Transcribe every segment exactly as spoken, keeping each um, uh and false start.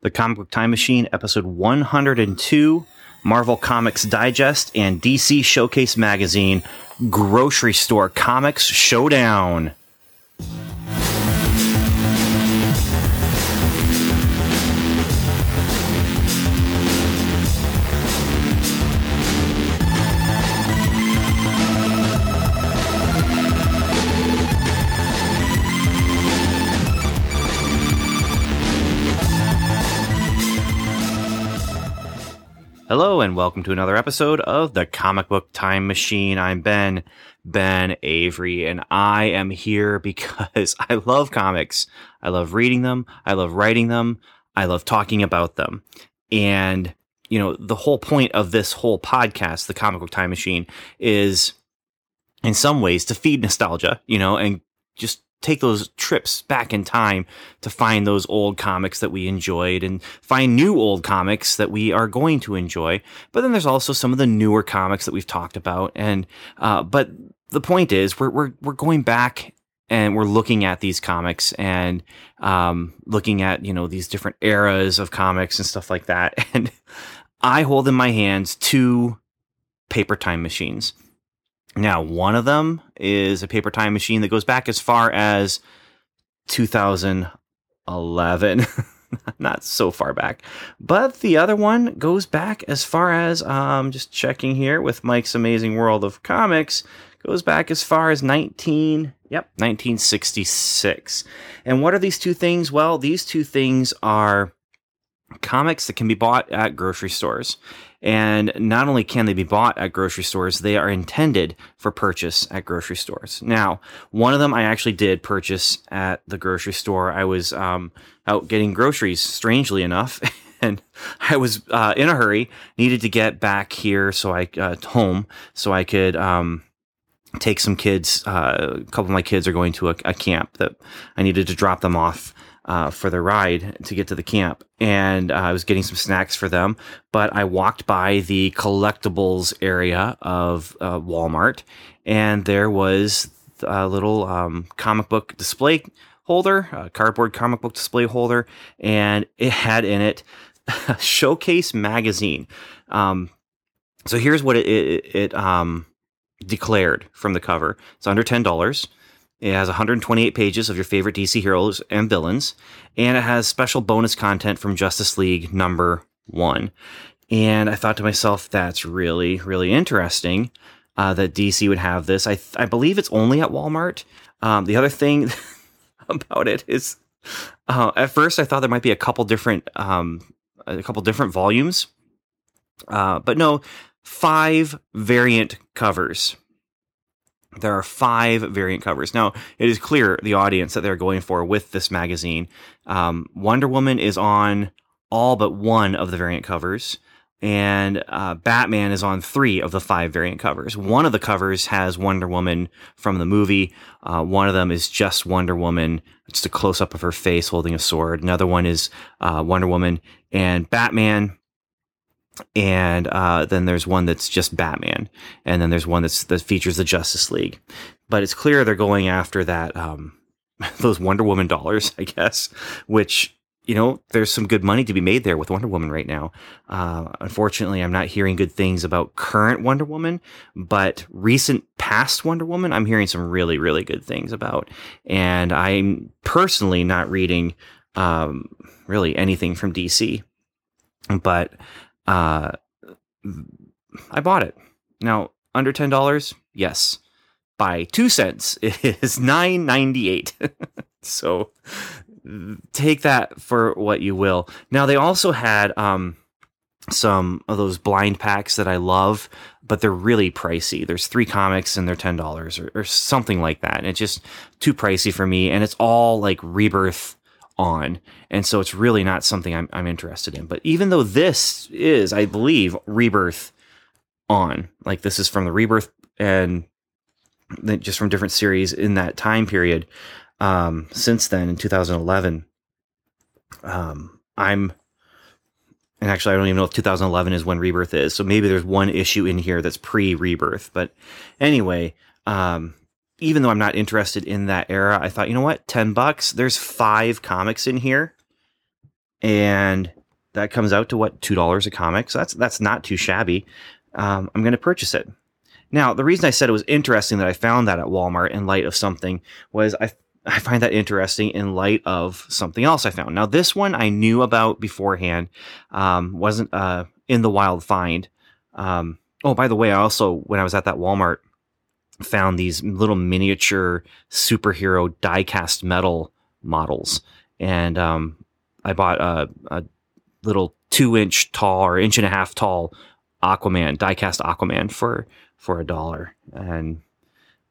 The Comic Book Time Machine, Episode one hundred two, Marvel Comics Digest, and D C Showcase Magazine, Grocery Store Comics Showdown. Hello and welcome to another episode of the Comic Book Time Machine. I'm Ben, Ben Avery, and I am here because I love comics. I love reading them. I love writing them. I love talking about them. And, you know, the whole point of this whole podcast, the Comic Book Time Machine, is in some ways to feed nostalgia, you know, and just take those trips back in time to find those old comics that we enjoyed and find new old comics that we are going to enjoy. But then there's also some of the newer comics that we've talked about. And, uh, but the point is we're, we're, we're going back and we're looking at these comics and, um, looking at, you know, these different eras of comics and stuff like that. And I hold in my hands two paper time machines. Now, one of them is a paper time machine that goes back as far as two thousand eleven, not so far back, but the other one goes back as far as, um, just checking here with Mike's Amazing World of Comics, goes back as far as nineteen, yep, nineteen sixty-six. And what are these two things? Well, these two things are comics that can be bought at grocery stores. And not only can they be bought at grocery stores, they are intended for purchase at grocery stores. Now, one of them I actually did purchase at the grocery store. I was um, out getting groceries, strangely enough, and I was uh, in a hurry, needed to get back here so I uh, home so I could um, take some kids. Uh, a couple of my kids are going to a, a camp that I needed to drop them off Uh, for the ride to get to the camp, and uh, I was getting some snacks for them, but I walked by the collectibles area of uh, Walmart, and there was a little um, comic book display holder, a cardboard comic book display holder, and it had in it a Showcase magazine. Um, so here's what it, it, it um, declared from the cover. It's under ten dollars. It has one hundred twenty-eight pages of your favorite D C heroes and villains, and it has special bonus content from Justice League number one. And I thought to myself, that's really, really interesting uh, that D C would have this. I th- I believe it's only at Walmart. Um, the other thing about it is, uh, at first I thought there might be a couple different, um, a couple different volumes, uh, but no, five variant covers. There are five variant covers. Now, it is clear the audience that they're going for with this magazine. Um, Wonder Woman is on all but one of the variant covers, and uh, Batman is on three of the five variant covers. One of the covers has Wonder Woman from the movie. Uh, one of them is just Wonder Woman. It's a close-up of her face holding a sword. Another one is uh, Wonder Woman and Batman. And uh, then there's one that's just Batman, and then there's one that's that features the Justice League. But it's clear they're going after that um, those Wonder Woman dollars, I guess. Which, you know, there's some good money to be made there with Wonder Woman right now. Uh, unfortunately, I'm not hearing good things about current Wonder Woman, but recent past Wonder Woman, I'm hearing some really, really good things about. And I'm personally not reading um, really anything from D C, but. Uh, I bought it. Now, under ten dollars, yes. By two cents, it is nine ninety-eight. So take that for what you will. Now, they also had um, some of those blind packs that I love, but they're really pricey. There's three comics and they're ten dollars or, or something like that. And it's just too pricey for me. And it's all like Rebirth on. And so it's really not something I'm, I'm interested in. But even though this is, I believe, Rebirth on, like this is from the Rebirth and just from different series in that time period. Um, since then in two thousand eleven, um, I'm, and actually I don't even know if two thousand eleven is when Rebirth is. So maybe there's one issue in here that's pre-Rebirth, but anyway, um, even though I'm not interested in that era, I thought, you know what, ten bucks, there's five comics in here. and that comes out to what, two dollars a comic. So that's that's not too shabby. Um, I'm going to purchase it. Now, the reason I said it was interesting that I found that at Walmart in light of something was I I find that interesting in light of something else I found. Now, this one I knew about beforehand, um, wasn't uh, in the wild find. Um, oh, by the way, I also, when I was at that Walmart, found these little miniature superhero die-cast metal models. And um, I bought a, a little two-inch tall or inch-and-a-half tall Aquaman, die-cast Aquaman for for a dollar. And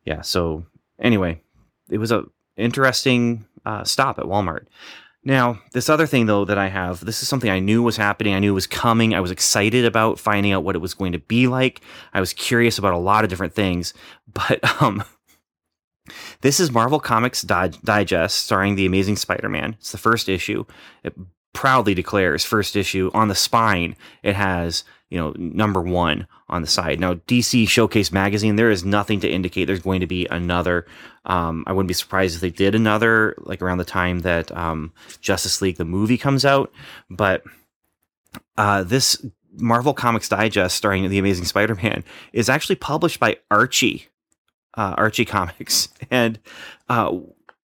yeah, so anyway, it was a interesting uh, stop at Walmart. Now, this other thing, though, that I have, this is something I knew was happening. I knew it was coming. I was excited about finding out what it was going to be like. I was curious about a lot of different things. But um, this is Marvel Comics Digest, starring the Amazing Spider-Man. It's the first issue. It proudly declares first issue. On the spine, it has, you know, number one on the side. Now, D C Showcase magazine, there is nothing to indicate there's going to be another. Um, I wouldn't be surprised if they did another, like around the time that um, Justice League, the movie, comes out. But uh, this Marvel Comics Digest, starring the Amazing Spider-Man, is actually published by Archie, uh, Archie Comics. And uh,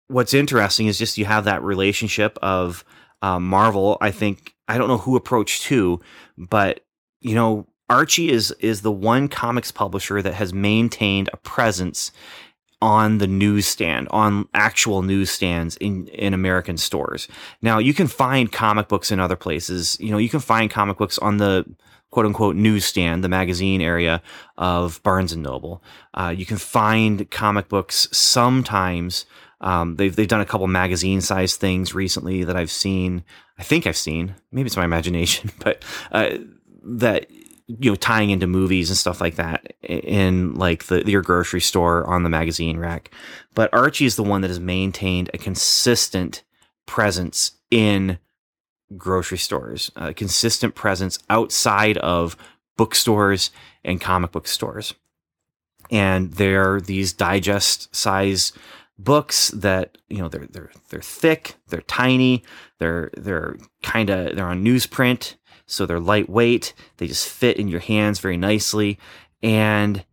what's interesting is just you have that relationship of uh, Marvel. I think, I don't know who approached who, but you know, Archie is is the one comics publisher that has maintained a presence on the newsstand, on actual newsstands in, in American stores. Now, you can find comic books in other places. You know, you can find comic books on the quote-unquote newsstand, the magazine area of Barnes and Noble. Uh, you can find comic books sometimes. Um, they've they've done a couple magazine-sized things recently that I've seen. I think I've seen. Maybe it's my imagination, but... Uh, that, you know, tying into movies and stuff like that in like the your grocery store on the magazine rack. But Archie is the one that has maintained a consistent presence in grocery stores, a consistent presence outside of bookstores and comic book stores. And they're these digest size books that, you know, they're they're they're thick, they're tiny, they're they're kind of they're on newsprint. So they're lightweight. They just fit in your hands very nicely. And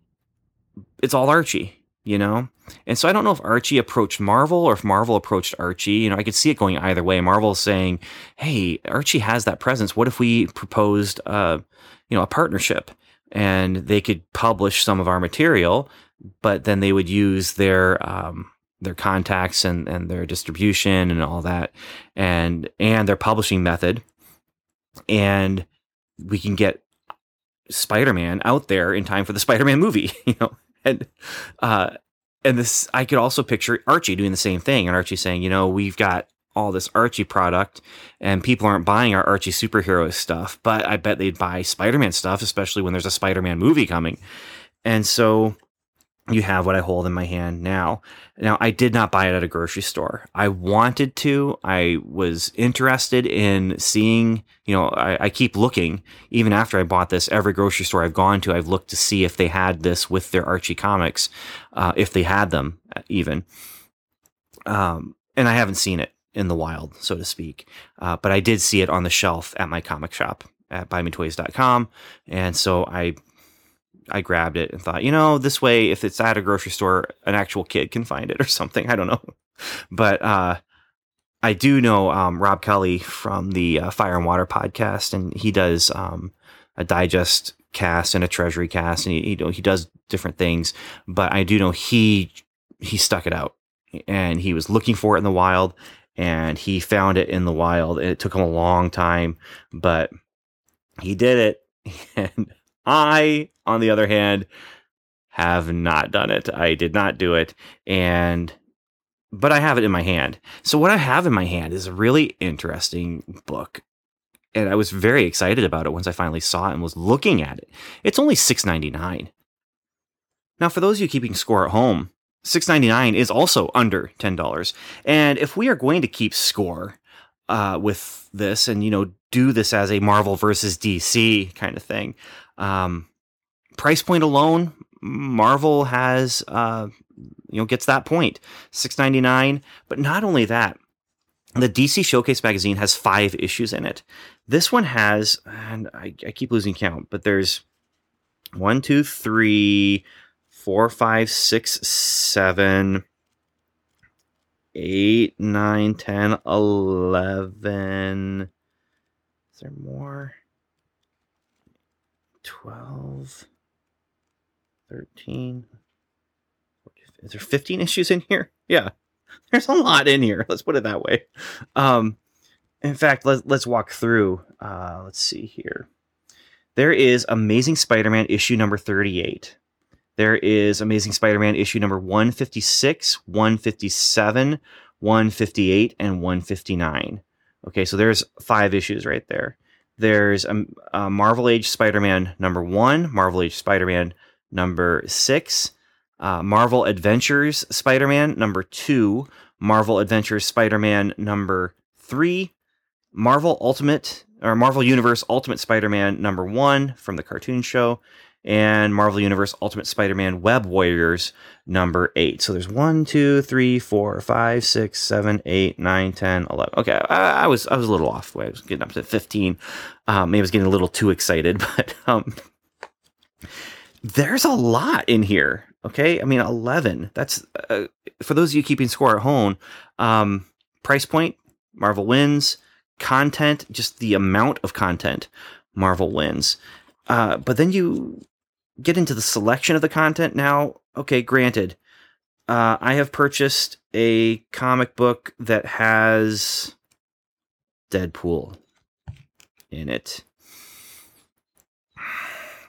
it's all Archie, you know? And so I don't know if Archie approached Marvel or if Marvel approached Archie. You know, I could see it going either way. Marvel's saying, hey, Archie has that presence. What if we proposed, uh, you know, a partnership? And they could publish some of our material, but then they would use their... Um, their contacts and, and their distribution and all that and and their publishing method. And we can get Spider-Man out there in time for the Spider-Man movie, you know, and, uh, and this, I could also picture Archie doing the same thing and Archie saying, you know, we've got all this Archie product and people aren't buying our Archie superhero stuff, but I bet they'd buy Spider-Man stuff, especially when there's a Spider-Man movie coming. And so you have what I hold in my hand now. Now, I did not buy it at a grocery store. I wanted to. I was interested in seeing, you know, I, I keep looking. Even after I bought this, every grocery store I've gone to, I've looked to see if they had this with their Archie comics, uh, if they had them even. Um, and I haven't seen it in the wild, so to speak. Uh, but I did see it on the shelf at my comic shop at buy me toys dot com. And so I... I grabbed it and thought, you know, this way, if it's at a grocery store, an actual kid can find it or something. I don't know. But uh, I do know um, Rob Kelly from the uh, Fire and Water podcast, and he does um, a digest cast and a treasury cast, and he, you know, he does different things. But I do know he he stuck it out, and he was looking for it in the wild, and he found it in the wild. And it took him a long time, but he did it. And I, on the other hand, have not done it. I did not do it, and but I have it in my hand. So what I have in my hand is a really interesting book, and I was very excited about it once I finally saw it and was looking at it. It's only six ninety-nine. Now, for those of you keeping score at home, six ninety-nine is also under ten dollars. And if we are going to keep score uh, with this, and you know, do this as a Marvel versus D C kind of thing. Um, price point alone, Marvel has, uh, you know, gets that point, six ninety-nine. But not only that, The D C Showcase magazine has five issues in it. This one has, and I, I keep losing count, but there's one, two, three, four, five, six, seven, eight, nine, ten, eleven. Is there more? twelve, thirteen. Is there fifteen issues in here? Yeah. There's a lot in here. Let's put it that way. Um, in fact, let's, let's walk through. Uh, let's see here. There is Amazing Spider-Man issue number thirty-eight. There is Amazing Spider-Man issue number one fifty-six, one fifty-seven, one fifty-eight, and one fifty-nine. Okay, so there's five issues right there. There's a, a Marvel Age Spider-Man number one, Marvel Age Spider-Man number six, Uh, Marvel Adventures Spider-Man number two, Marvel Adventures Spider-Man number three, Marvel Ultimate or Marvel Universe Ultimate Spider-Man number one from the cartoon show, and Marvel Universe Ultimate Spider-Man Web Warriors number eight. So there's one, two, three, four, five, six, seven, eight, nine, ten, eleven. Okay, I, I was I was a little off. I was getting up to fifteen. Um, maybe I was getting a little too excited, but um, there's a lot in here. Okay, I mean, eleven. That's uh, for those of you keeping score at home. Um, price point, Marvel wins. Content, just the amount of content, Marvel wins. Uh, but then you get into the selection of the content. Now, okay, granted, uh, I have purchased a comic book that has Deadpool in it.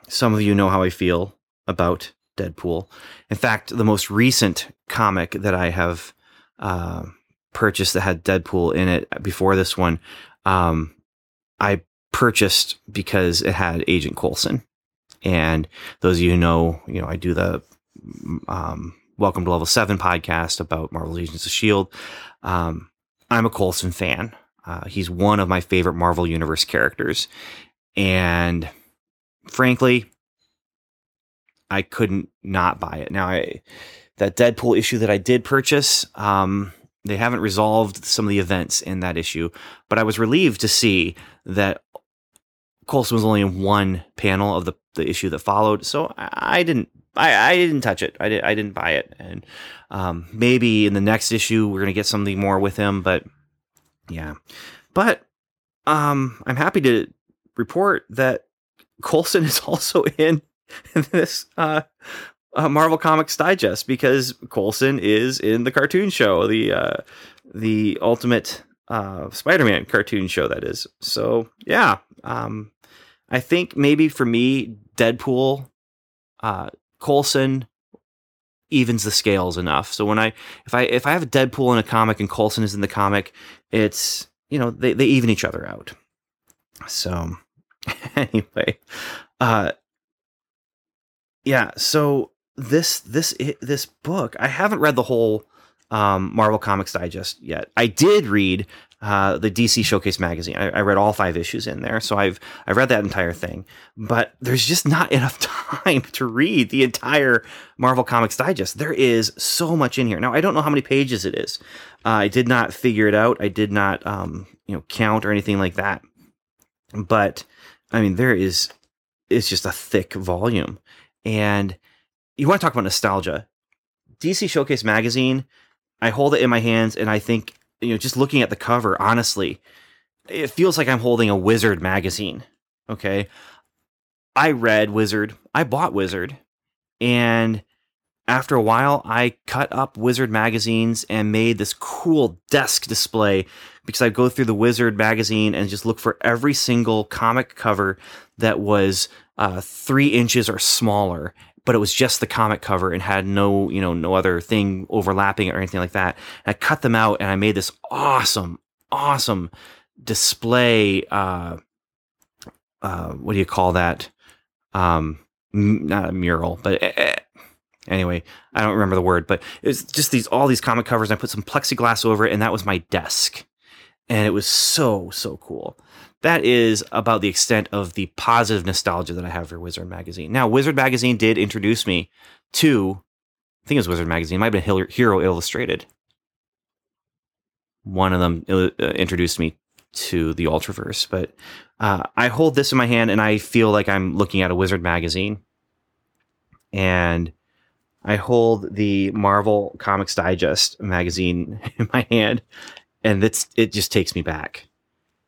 Some of you know how I feel about Deadpool. In fact, the most recent comic that I have uh, purchased that had Deadpool in it before this one, um, I purchased because it had Agent Coulson. And those of you who know, you know, I do the um, Welcome to Level seven podcast about Marvel Agents of S H I E L D. Um, I'm a Coulson fan. Uh, he's one of my favorite Marvel Universe characters. And frankly, I couldn't not buy it. Now, I, that Deadpool issue that I did purchase, um, they haven't resolved some of the events in that issue, but I was relieved to see that Coulson was only in one panel of the, the issue that followed. So I, I didn't, I, I didn't touch it. I, did, I didn't buy it. And um, maybe in the next issue, we're going to get something more with him, but yeah, but um, I'm happy to report that Coulson is also in this uh, uh, Marvel Comics Digest, because Coulson is in the cartoon show, the uh, the Ultimate uh, Spider-Man cartoon show, that is. So yeah, um, I think maybe for me, Deadpool, uh, Coulson evens the scales enough. So when I if I if I have a Deadpool in a comic and Coulson is in the comic, it's, you know, they they even each other out. So anyway, uh. Yeah, so this this this book, I haven't read the whole um, Marvel Comics Digest yet. I did read uh, the D C Showcase magazine. I, I read all five issues in there, so I've I've read that entire thing. But there's just not enough time to read the entire Marvel Comics Digest. There is so much in here. Now, I don't know how many pages it is. Uh, I did not figure it out. I did not um, you know count or anything like that. But I mean, there is it's just a thick volume. And you want to talk about nostalgia. D C Showcase magazine, I hold it in my hands, and I think, you know, just looking at the cover, honestly, it feels like I'm holding a Wizard magazine. Okay. I read Wizard. I bought Wizard. And after a while, I cut up Wizard magazines and made this cool desk display, because I'd go through the Wizard magazine and just look for every single comic cover that was Uh, three inches or smaller, but it was just the comic cover and had no, you know, no other thing overlapping it or anything like that. And I cut them out and I made this awesome, awesome display. Uh, uh, what do you call that? Um, m- not a mural, but eh, anyway, I don't remember the word, but it was just these, all these comic covers. And I put some plexiglass over it, and that was my desk. And it was so, so cool. That is about the extent of the positive nostalgia that I have for Wizard magazine. Now, Wizard magazine did introduce me to, I think it was Wizard magazine, it might have been Hero Illustrated. one of them introduced me to the Ultraverse. But uh, I hold this in my hand and I feel like I'm looking at a Wizard magazine. And I hold the Marvel Comics Digest magazine in my hand, and it's, it just takes me back.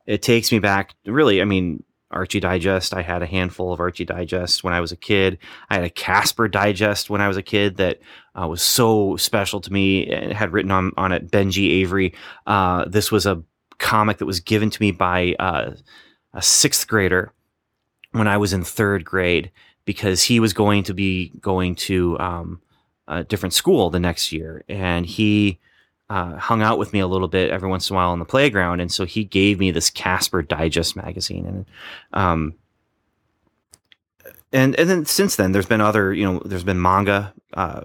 It takes me back, really. I mean, Archie Digest. I had a handful of Archie Digest when I was a kid. I had a Casper Digest when I was a kid that uh, was so special to me. It had written on, on it Benji Avery. Uh, this was a comic that was given to me by uh, a sixth grader when I was in third grade, because he was going to be going to um, a different school the next year. And he uh, hung out with me a little bit every once in a while on the playground. And so he gave me this Casper Digest magazine. And um, and and then since then, there's been other, you know, there's been manga, uh,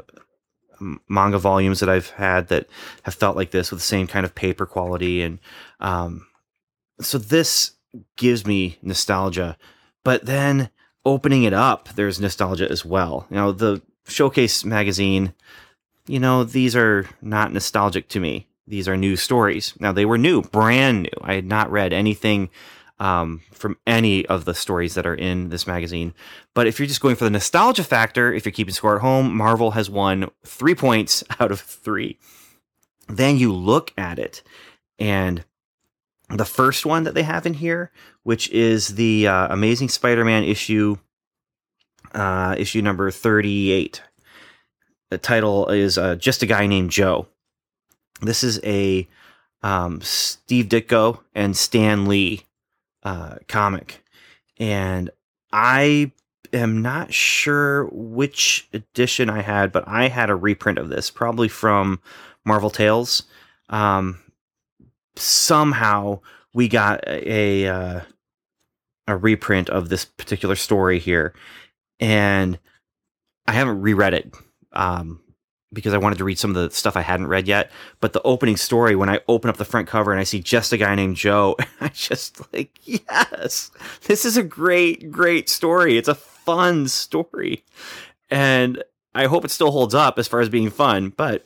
manga volumes that I've had that have felt like this, with the same kind of paper quality. And um, so this gives me nostalgia. But then, opening it up, there's nostalgia as well. You know, the Showcase magazine, you know, these are not nostalgic to me. These are new stories. Now, they were new, brand new. I had not read anything um, from any of the stories that are in this magazine. But if you're just going for the nostalgia factor, if you're keeping score at home, Marvel has won three points out of three. Then you look at it, and the first one that they have in here, which is the uh, Amazing Spider-Man issue, uh, issue number thirty-eight. The title is uh, Just a Guy Named Joe. This is a um, Steve Ditko and Stan Lee uh, comic. And I am not sure which edition I had, but I had a reprint of this, probably from Marvel Tales. Um Somehow we got a uh, a reprint of this particular story here, and I haven't reread it um, because I wanted to read some of the stuff I hadn't read yet. But the opening story, when I open up the front cover and I see Just a Guy Named Joe, I just like, yes, this is a great, great story. It's a fun story, and I hope it still holds up as far as being fun, but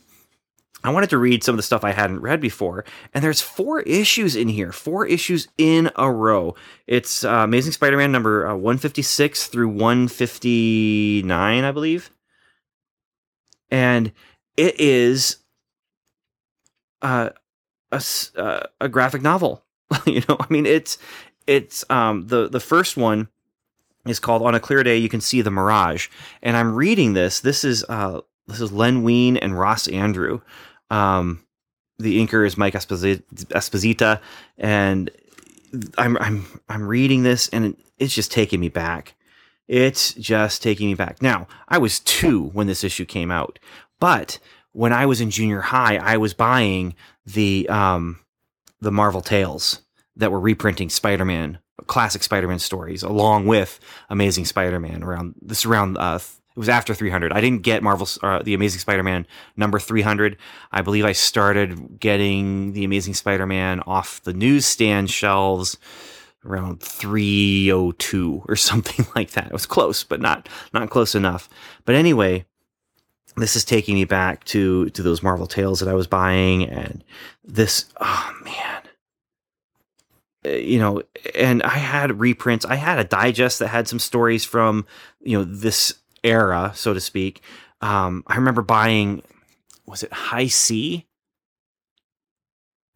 I wanted to read some of the stuff I hadn't read before, and there's four issues in here, four issues in a row. It's uh, Amazing Spider-Man number uh, one fifty-six through one fifty-nine, I believe. And it is uh, a, uh, a graphic novel. You know, I mean, it's it's um, the, the first one is called On a Clear Day, You Can See the Mirage. And I'm reading this. This is uh, this is Len Wein and Ross Andru. Um, the inker is Mike Esposita, and I'm, I'm, I'm reading this, and it's just taking me back. It's just taking me back. Now, I was two when this issue came out, but when I was in junior high, I was buying the, um, the Marvel Tales that were reprinting Spider-Man, classic Spider-Man stories, along with Amazing Spider-Man around this around, uh, it was after three hundred. I didn't get Marvel's uh, the Amazing Spider-Man number three hundred. I believe I started getting the Amazing Spider-Man off the newsstand shelves around three oh two or something like that. It was close, but not not close enough. But anyway, this is taking me back to to those Marvel Tales that I was buying, and this, oh man, you know, and I had reprints. I had a digest that had some stories from, you know, this era, so to speak. Um, I remember buying, was it High C?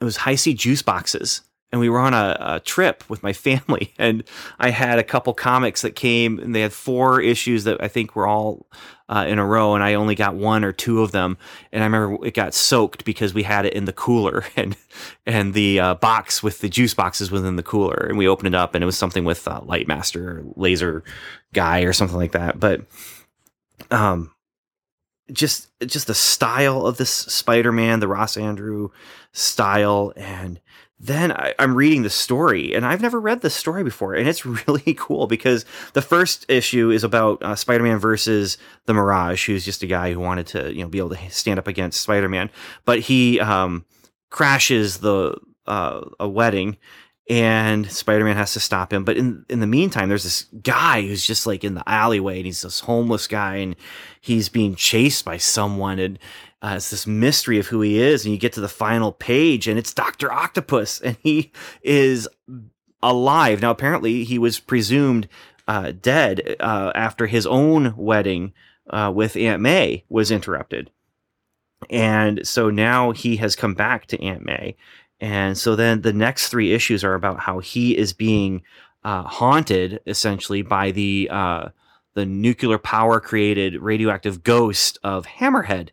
It was High C juice boxes. And we were on a, a trip with my family, and I had a couple comics that came, and they had four issues that I think were all uh, in a row, and I only got one or two of them. And I remember it got soaked because we had it in the cooler, and and the uh, box with the juice boxes was in the cooler, and we opened it up, and it was something with uh, Lightmaster or Laser Guy or something like that. But um, just just the style of this Spider-Man, the Ross Andru style, and then I, I'm reading the story, and I've never read this story before, and it's really cool because the first issue is about uh, Spider-Man versus the Mirage, who's just a guy who wanted to, you know, be able to stand up against Spider-Man, but he um, crashes the uh, a wedding, and Spider-Man has to stop him. But in in the meantime, there's this guy who's just like in the alleyway, and he's this homeless guy, and he's being chased by someone, and uh, it's this mystery of who he is. And you get to the final page, and it's Doctor Octopus, and he is alive. Now, apparently he was presumed uh, dead uh, after his own wedding uh, with Aunt May was interrupted. And so now he has come back to Aunt May. And so then the next three issues are about how he is being uh, haunted, essentially, by the uh, the nuclear power created radioactive ghost of Hammerhead,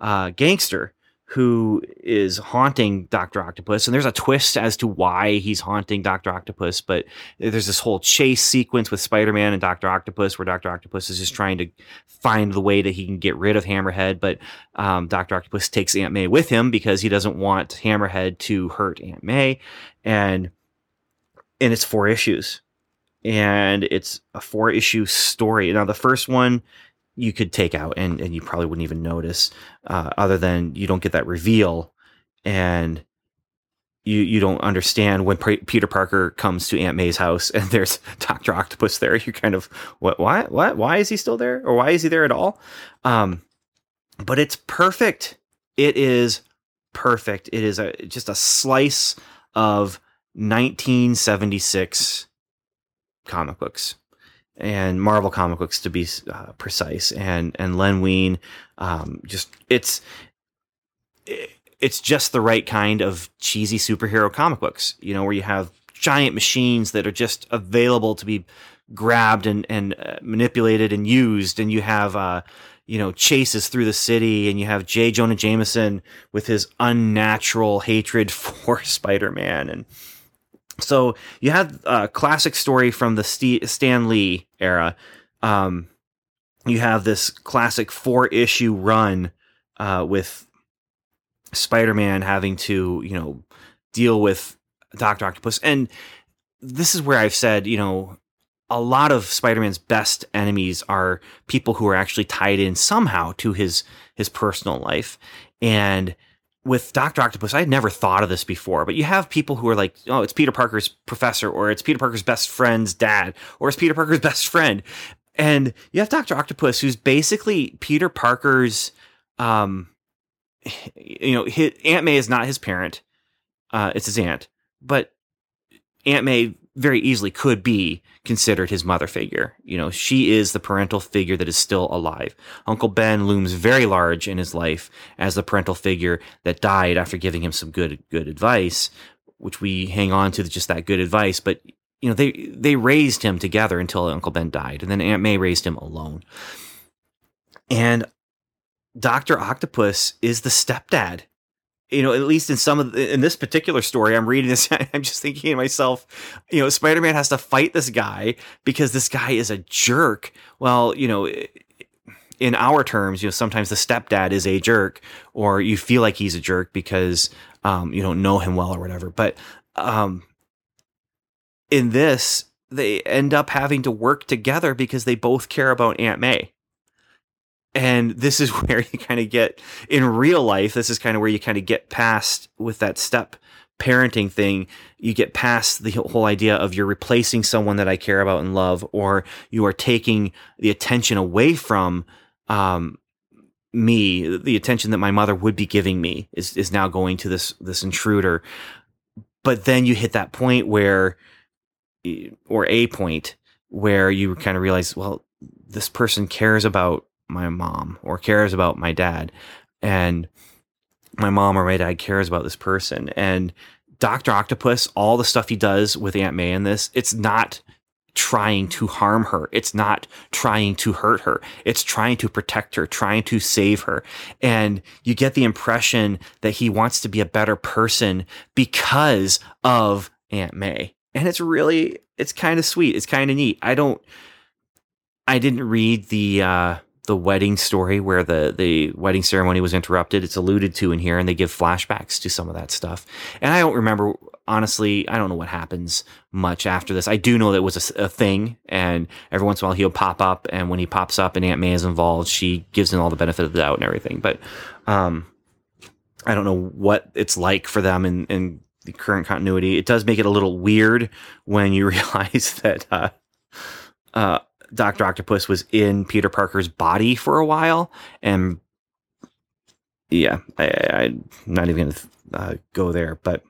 uh, gangster, who is haunting Doctor Octopus. And there's a twist as to why he's haunting Doctor Octopus, but there's this whole chase sequence with Spider-Man and Doctor Octopus where Doctor Octopus is just trying to find the way that he can get rid of Hammerhead. But um, Doctor Octopus takes Aunt May with him because he doesn't want Hammerhead to hurt Aunt May. And, and it's four issues, and it's a four issue story. Now, the first one you could take out and, and you probably wouldn't even notice, uh, other than you don't get that reveal, and you, you don't understand when P- Peter Parker comes to Aunt May's house and there's Doctor Octopus there. You're kind of, what, why, what, why is he still there? Or why is he there at all? Um, but it's perfect. It is perfect. It is a, just a slice of nineteen seventy-six comic books. And Marvel comic books, to be uh, precise, and and Len Wein, um, just it's it's just the right kind of cheesy superhero comic books, you know, where you have giant machines that are just available to be grabbed and and uh, manipulated and used, and you have uh, you know chases through the city, and you have J. Jonah Jameson with his unnatural hatred for Spider-Man. And so you have a classic story from the St- Stan Lee era. Um, you have this classic four-issue run uh, with Spider-Man having to, you know, deal with Doctor Octopus. And this is where I've said, you know, a lot of Spider-Man's best enemies are people who are actually tied in somehow to his his personal life. And with Doctor Octopus, I had never thought of this before, but you have people who are like, oh, it's Peter Parker's professor, or it's Peter Parker's best friend's dad, or it's Peter Parker's best friend. And you have Doctor Octopus, who's basically Peter Parker's, um, you know, his, Aunt May is not his parent. Uh, it's his aunt, but Aunt May very easily could be considered his mother figure. You know, she is the parental figure that is still alive. Uncle Ben looms very large in his life as the parental figure that died after giving him some good, good advice, which we hang on to just that good advice. But, you know, they, they raised him together until Uncle Ben died. And then Aunt May raised him alone. And Doctor Octopus is the stepdad. You know, at least in some of the, in this particular story, I'm reading this, I'm just thinking to myself, you know, Spider-Man has to fight this guy because this guy is a jerk. Well, you know, in our terms, you know, sometimes the stepdad is a jerk, or you feel like he's a jerk because um, you don't know him well or whatever. But um, in this, they end up having to work together because they both care about Aunt May. And this is where you kind of get in real life. This is kind of where you kind of get past with that step parenting thing. You get past the whole idea of you're replacing someone that I care about and love, or you are taking the attention away from, um, me. The attention that my mother would be giving me is, is now going to this, this intruder. But then you hit that point where, or a point where you kind of realize, well, this person cares about my mom or cares about my dad, and my mom or my dad cares about this person. And Doctor Octopus, all the stuff he does with Aunt May in this, it's not trying to harm her. It's not trying to hurt her. It's trying to protect her, trying to save her. And you get the impression that he wants to be a better person because of Aunt May. And it's really, it's kind of sweet. It's kind of neat. I don't, I didn't read the, uh, the wedding story where the, the wedding ceremony was interrupted. It's alluded to in here, and they give flashbacks to some of that stuff. And I don't remember, honestly, I don't know what happens much after this. I do know that it was a, a thing, and every once in a while he'll pop up, and when he pops up and Aunt May is involved, she gives him all the benefit of the doubt and everything. But um, I don't know what it's like for them in, in the current continuity. It does make it a little weird when you realize that uh, uh, Doctor Octopus was in Peter Parker's body for a while. And yeah, I, I, I'm not even going to uh, go there. But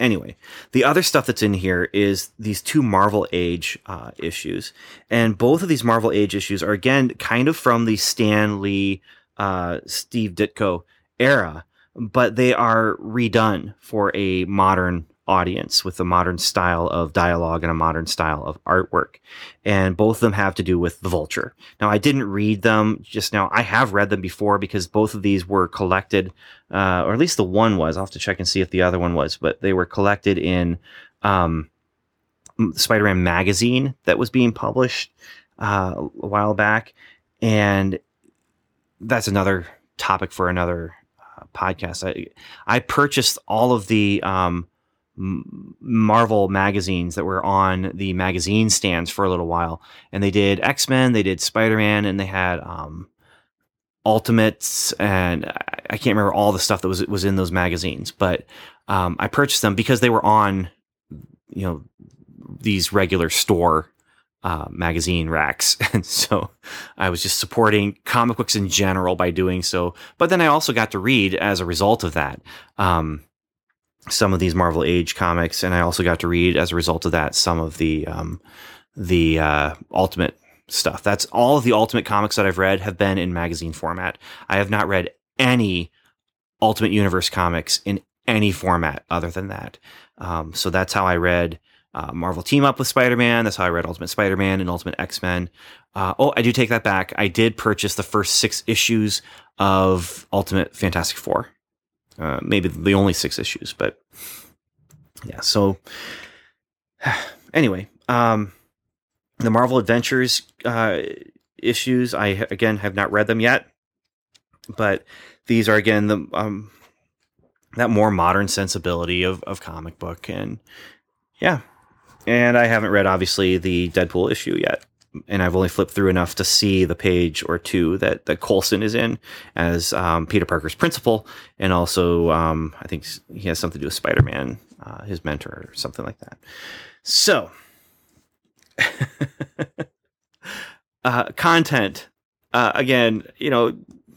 anyway, the other stuff that's in here is these two Marvel Age uh, issues. And both of these Marvel Age issues are, again, kind of from the Stan Lee, uh, Steve Ditko era, but they are redone for a modern audience with a modern style of dialogue and a modern style of artwork. And both of them have to do with the Vulture. Now, I didn't read them just now. I have read them before because both of these were collected, uh, or at least the one was. I'll have to check and see if the other one was, but they were collected in um, Spider-Man magazine that was being published uh, a while back. And that's another topic for another uh, podcast. I, I purchased all of the um, Marvel magazines that were on the magazine stands for a little while, and they did X-Men, they did Spider-Man, and they had um, Ultimates, and I, I can't remember all the stuff that was was in those magazines. But um, I purchased them because they were on, you know, these regular store uh, magazine racks, and so I was just supporting comic books in general by doing so. But then I also got to read as a result of that. Um, some of these Marvel Age comics, and I also got to read as a result of that some of the um, the uh, Ultimate stuff. That's all of the Ultimate comics that I've read have been in magazine format. I have not read any Ultimate Universe comics in any format other than that. Um, so that's how I read uh, Marvel Team Up with Spider-Man. That's how I read Ultimate Spider-Man and Ultimate X-Men. Uh, oh, I do take that back. I did purchase the first six issues of Ultimate Fantastic Four. Uh, maybe the only six issues, but yeah. So anyway, um, the Marvel Adventures uh, issues, I, again, have not read them yet, but these are, again, the um, that more modern sensibility of, of comic book. And yeah, and I haven't read, obviously, the Deadpool issue yet. And I've only flipped through enough to see the page or two that, that Coulson is in as um, Peter Parker's principal. And also, um, I think he has something to do with Spider-Man, uh, his mentor or something like that. So, uh, content. Uh, again, you know,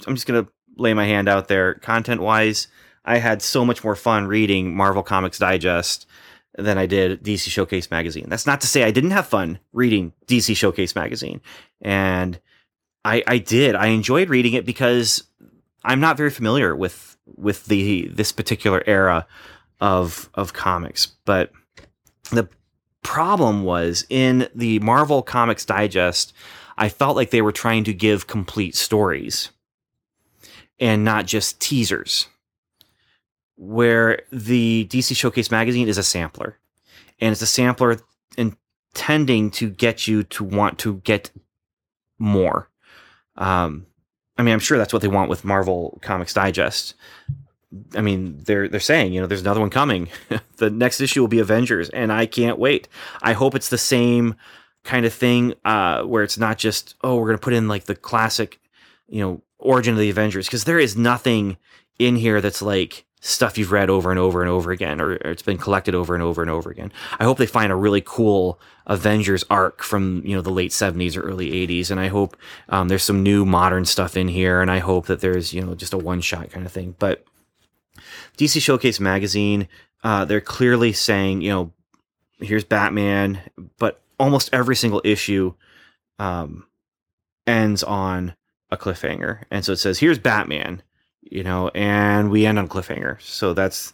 I'm just going to lay my hand out there. Content-wise, I had so much more fun reading Marvel Comics Digest than I did D C Showcase magazine. That's not to say I didn't have fun reading D C Showcase magazine. And I, I did. I enjoyed reading it because I'm not very familiar with with the this particular era of of comics. But the problem was in the Marvel Comics Digest, I felt like they were trying to give complete stories and not just teasers, where the D C Showcase magazine is a sampler, and it's a sampler intending to get you to want to get more. Um, I mean, I'm sure that's what they want with Marvel Comics Digest. I mean, they're, they're saying, you know, there's another one coming. The next issue will be Avengers, and I can't wait. I hope it's the same kind of thing, uh, where it's not just, oh, we're going to put in like the classic, you know, origin of the Avengers. 'Cause there is nothing in here that's like stuff you've read over and over and over again, or, or it's been collected over and over and over again. I hope they find a really cool Avengers arc from, you know, the late seventies or early eighties. And I hope um, there's some new modern stuff in here. And I hope that there's, you know, just a one shot kind of thing. But D C Showcase magazine, uh, they're clearly saying, you know, here's Batman, but almost every single issue um, ends on a cliffhanger. And so it says, here's Batman, you know, and we end on cliffhanger. So that's,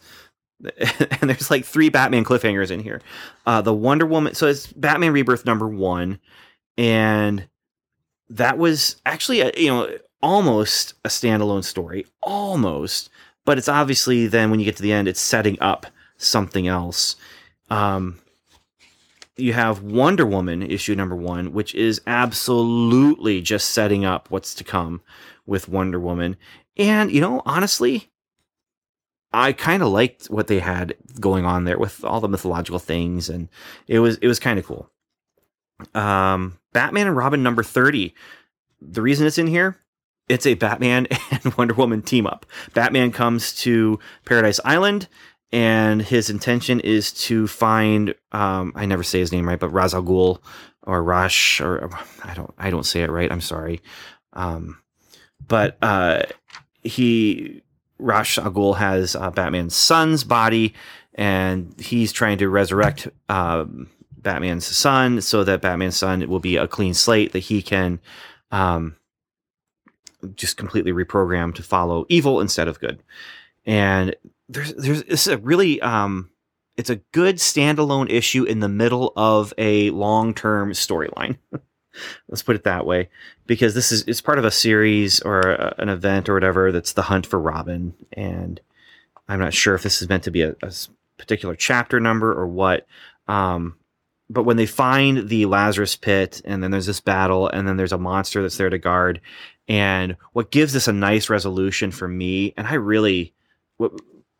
and there's like three Batman cliffhangers in here. Uh, the Wonder Woman. So it's Batman Rebirth number one. And that was actually, a, you know, almost a standalone story, almost, but it's obviously then when you get to the end, it's setting up something else. Um, you have Wonder Woman issue number one, which is absolutely just setting up what's to come with Wonder Woman. And, you know, honestly, I kind of liked what they had going on there with all the mythological things. And it was it was kind of cool. Um, Batman and Robin number thirty. The reason it's in here, it's a Batman and Wonder Woman team up. Batman comes to Paradise Island and his intention is to find um, I never say his name right, but Ra's al Ghul or Rash or I don't I don't say it right. I'm sorry, um, but uh, he Ra's al Ghul has uh, Batman's son's body, and he's trying to resurrect um, Batman's son so that Batman's son will be a clean slate that he can. Um, just completely reprogrammed to follow evil instead of good. And there's, there's, this is a really, um, it's a good standalone issue in the middle of a long-term storyline. Let's put it that way, because this is, it's part of a series or a, an event or whatever. That's the hunt for Robin. And I'm not sure if this is meant to be a, a particular chapter number or what, um, but when they find the Lazarus pit, and then there's this battle, and then there's a monster that's there to guard. And what gives this a nice resolution for me, and I really,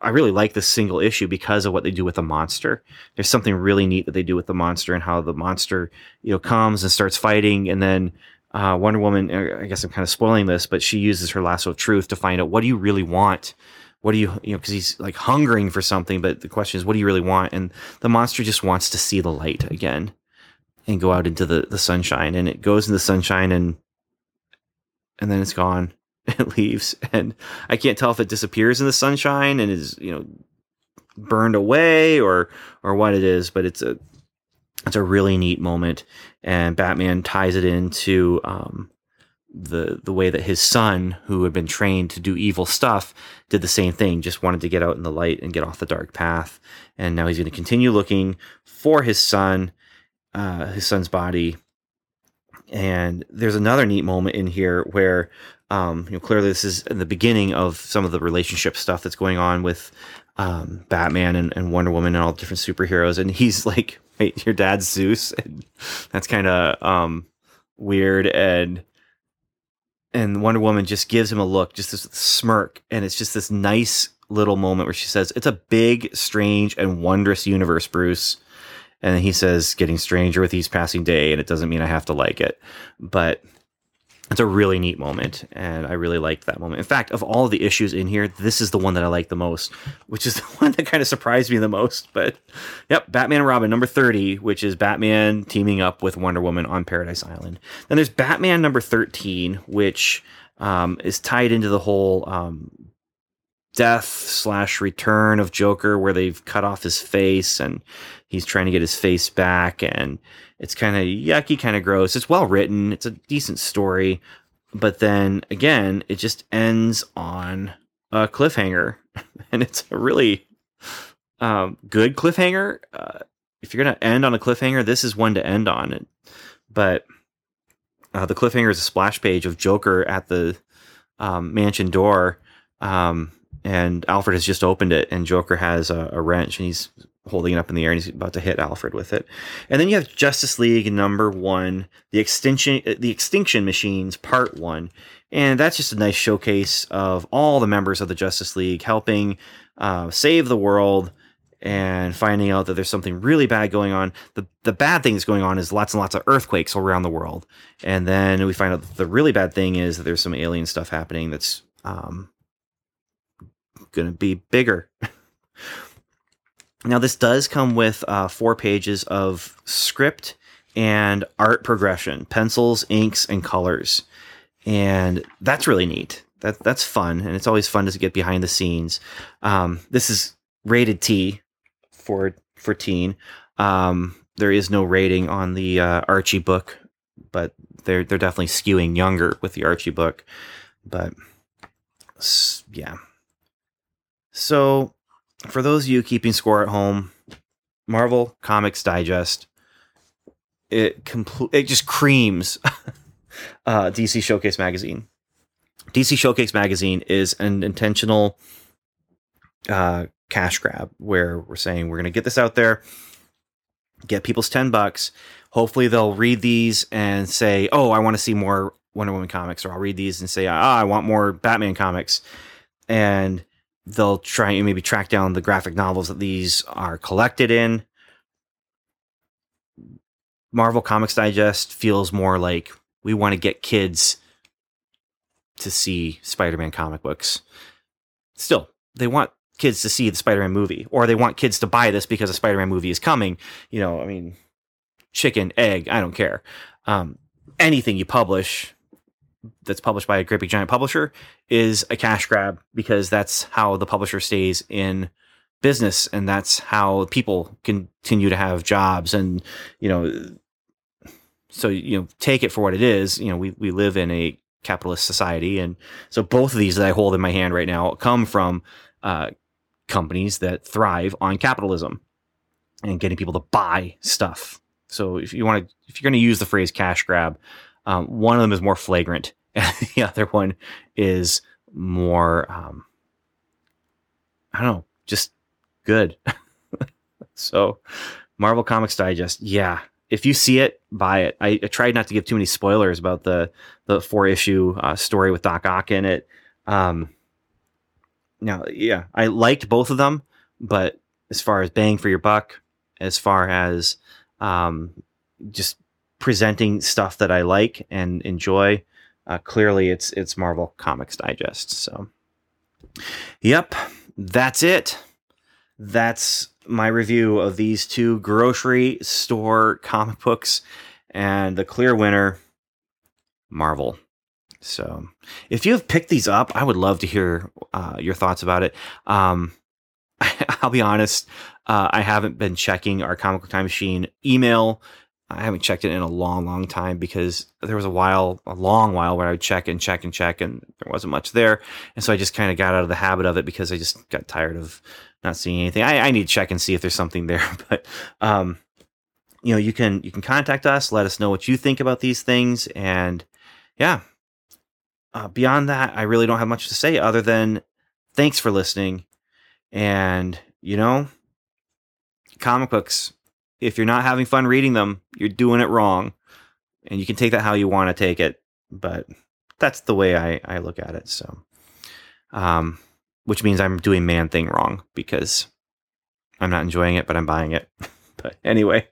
I really like this single issue because of what they do with the monster. There's something really neat that they do with the monster and how the monster, you know, comes and starts fighting. And then uh, Wonder Woman, I guess I'm kind of spoiling this, but she uses her lasso of truth to find out, what do you really want? What do you, you know, because he's like hungering for something, but the question is, what do you really want? And the monster just wants to see the light again and go out into the, the sunshine. And it goes in the sunshine and, and then it's gone. It leaves. And I can't tell if it disappears in the sunshine and is, you know, burned away or, or what it is, but it's a, it's a really neat moment. And Batman ties it into, um, the the way that his son, who had been trained to do evil stuff, did the same thing, just wanted to get out in the light and get off the dark path. And now he's going to continue looking for his son, uh, his son's body. And there's another neat moment in here where, um, you know, clearly this is in the beginning of some of the relationship stuff that's going on with um, Batman and, and Wonder Woman and all the different superheroes. And he's like, wait, your dad's Zeus? And that's kind of um, weird. And And Wonder Woman just gives him a look, just this smirk. And it's just this nice little moment where she says, it's a big, strange, and wondrous universe, Bruce. And he says, getting stranger with each passing day, and it doesn't mean I have to like it. But it's a really neat moment, and I really liked that moment. In fact, of all the issues in here, this is the one that I like the most, which is the one that kind of surprised me the most. But, yep, Batman and Robin, number thirty, which is Batman teaming up with Wonder Woman on Paradise Island. Then there's Batman number thirteen, which um, is tied into the whole um, death slash return of Joker, where they've cut off his face, and he's trying to get his face back, and it's kind of yucky, kind of gross. It's well written. It's a decent story. But then again, it just ends on a cliffhanger, and it's a really um, good cliffhanger. Uh, if you're going to end on a cliffhanger, this is one to end on. But uh, the cliffhanger is a splash page of Joker at the um, mansion door. Um, and Alfred has just opened it, and Joker has a, a wrench, and he's holding it up in the air, and he's about to hit Alfred with it. And then you have Justice League number one, the extinction, the Extinction Machines part one. And that's just a nice showcase of all the members of the Justice League helping uh, save the world and finding out that there's something really bad going on. The the bad thing that's going on is lots and lots of earthquakes all around the world. And then we find out that the really bad thing is that there's some alien stuff happening that's um, going to be bigger. Now, this does come with uh, four pages of script and art progression, pencils, inks, and colors. And that's really neat. That That's fun, and it's always fun to get behind the scenes. Um, this is rated T for, for teen. Um, there is no rating on the uh, Archie book, but they're, they're definitely skewing younger with the Archie book. But, yeah. So... for those of you keeping score at home, Marvel Comics Digest, it compl- it just creams uh, D C Showcase Magazine. D C Showcase Magazine is an intentional uh, cash grab where we're saying we're going to get this out there, get people's ten bucks. Hopefully they'll read these and say, oh, I want to see more Wonder Woman comics, or I'll read these and say, ah, I want more Batman comics. And they'll try and maybe track down the graphic novels that these are collected in. Marvel Comics Digest feels more like we want to get kids to see Spider-Man comic books. Still, they want kids to see the Spider-Man movie, or they want kids to buy this because a Spider-Man movie is coming. You know, I mean, chicken, egg, I don't care. Um, anything you publish that's published by a great big giant publisher is a cash grab, because that's how the publisher stays in business, and that's how people continue to have jobs. And, you know, so, you know, take it for what it is. You know, we, we live in a capitalist society. And so both of these that I hold in my hand right now come from uh, companies that thrive on capitalism and getting people to buy stuff. So if you want to, if you're going to use the phrase cash grab, um, one of them is more flagrant and the other one is more, um, I don't know, just good. So Marvel Comics Digest. Yeah. If you see it, buy it. I, I tried not to give too many spoilers about the, the four issue uh, story with Doc Ock in it. Um, now, yeah, I liked both of them, but as far as bang for your buck, as far as um, just presenting stuff that I like and enjoy, uh, clearly it's, it's Marvel Comics Digest. So, yep, that's it. That's my review of these two grocery store comic books, and the clear winner, Marvel. So if you have picked these up, I would love to hear uh, your thoughts about it. Um, I, I'll be honest. Uh, I haven't been checking our Comic Book Time Machine email. I haven't checked it in a long, long time, because there was a while, a long while where I would check and check and check and there wasn't much there. And so I just kind of got out of the habit of it because I just got tired of not seeing anything. I, I need to check and see if there's something there, but, um, you know, you can, you can contact us, let us know what you think about these things. And yeah, uh, beyond that, I really don't have much to say other than thanks for listening. And, you know, comic books, if you're not having fun reading them, you're doing it wrong, and you can take that how you want to take it. But that's the way I, I look at it. So, um, which means I'm doing man thing wrong, because I'm not enjoying it, but I'm buying it. But anyway,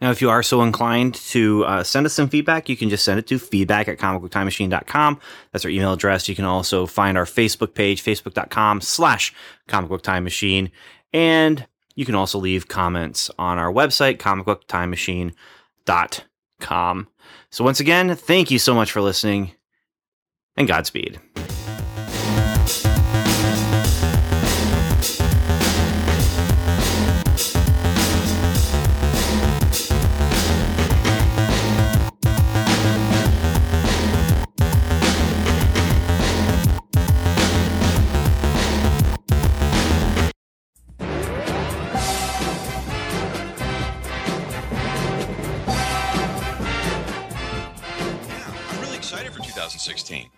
now if you are so inclined to uh, send us some feedback, you can just send it to feedback at comic book time machine dot com. That's our email address. You can also find our Facebook page, facebook.com slash comicbooktimemachine. And you can also leave comments on our website, comic book time machine dot com. So once again, thank you so much for listening, and Godspeed.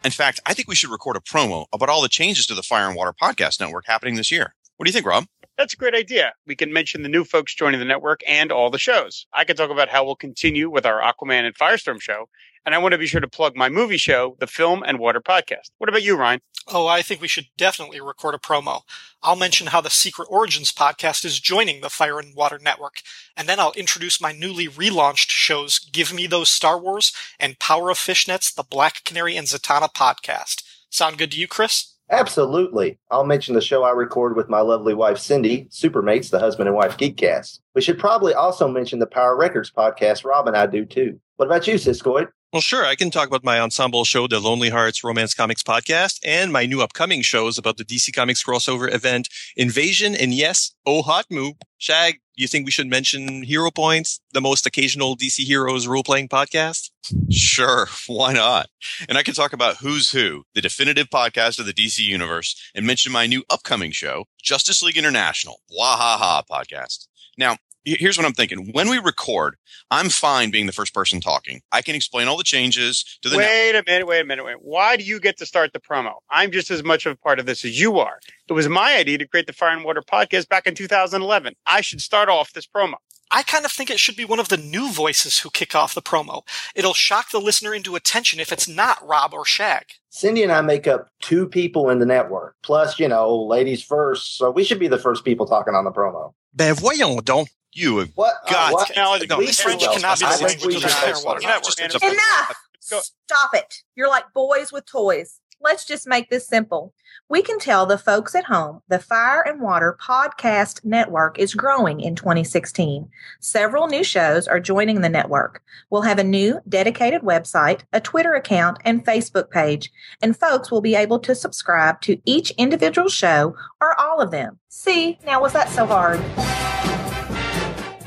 In fact, I think we should record a promo about all the changes to the Fire and Water Podcast Network happening this year. What do you think, Rob? That's a great idea. We can mention the new folks joining the network and all the shows. I can talk about how we'll continue with our Aquaman and Firestorm show. And I want to be sure to plug my movie show, the Film and Water Podcast. What about you, Ryan? Oh, I think we should definitely record a promo. I'll mention how the Secret Origins podcast is joining the Fire and Water Network. And then I'll introduce my newly relaunched shows, Give Me Those Star Wars and Power of Fishnet's The Black Canary and Zatanna podcast. Sound good to you, Chris? Absolutely. I'll mention the show I record with my lovely wife, Cindy, Supermates, the husband and wife Geekcast. We should probably also mention the Power Records podcast Rob and I do, too. What about you, Siskoid? Well, sure. I can talk about my ensemble show, the Lonely Hearts Romance Comics Podcast, and my new upcoming shows about the D C Comics crossover event, Invasion, and yes, Oh Hot Moo. Shag, you think we should mention Hero Points, the most occasional D C Heroes role-playing podcast? Sure, why not? And I can talk about Who's Who, the definitive podcast of the D C Universe, and mention my new upcoming show, Justice League International, Wahaha Podcast. Now, here's what I'm thinking. When we record, I'm fine being the first person talking. I can explain all the changes to the Wait network. a minute, wait a minute, wait. Why do you get to start the promo? I'm just as much of a part of this as you are. It was my idea to create the Fire and Water podcast back in two thousand eleven. I should start off this promo. I kind of think it should be one of the new voices who kick off the promo. It'll shock the listener into attention if it's not Rob or Shag. Cindy and I make up two people in the network. Plus, you know, ladies first. So we should be the first people talking on the promo. Ben voyons donc. You have what, got uh, technology. No, French cannot be the language of the Fire and Water Network. Enough! Stop it. You're like boys with toys. let's just make this simple. We can tell the folks at home the Fire and Water Podcast Network is growing in twenty sixteen. Several new shows are joining the network. We'll have a new dedicated website, a Twitter account, and Facebook page, and folks will be able to subscribe to each individual show or all of them. See, now was that so hard?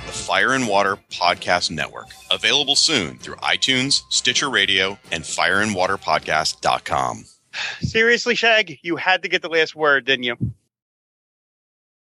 The Fire and Water Podcast Network, available soon through iTunes, Stitcher Radio, and fire and water podcast dot com. Seriously, Shag, you had to get the last word, didn't you?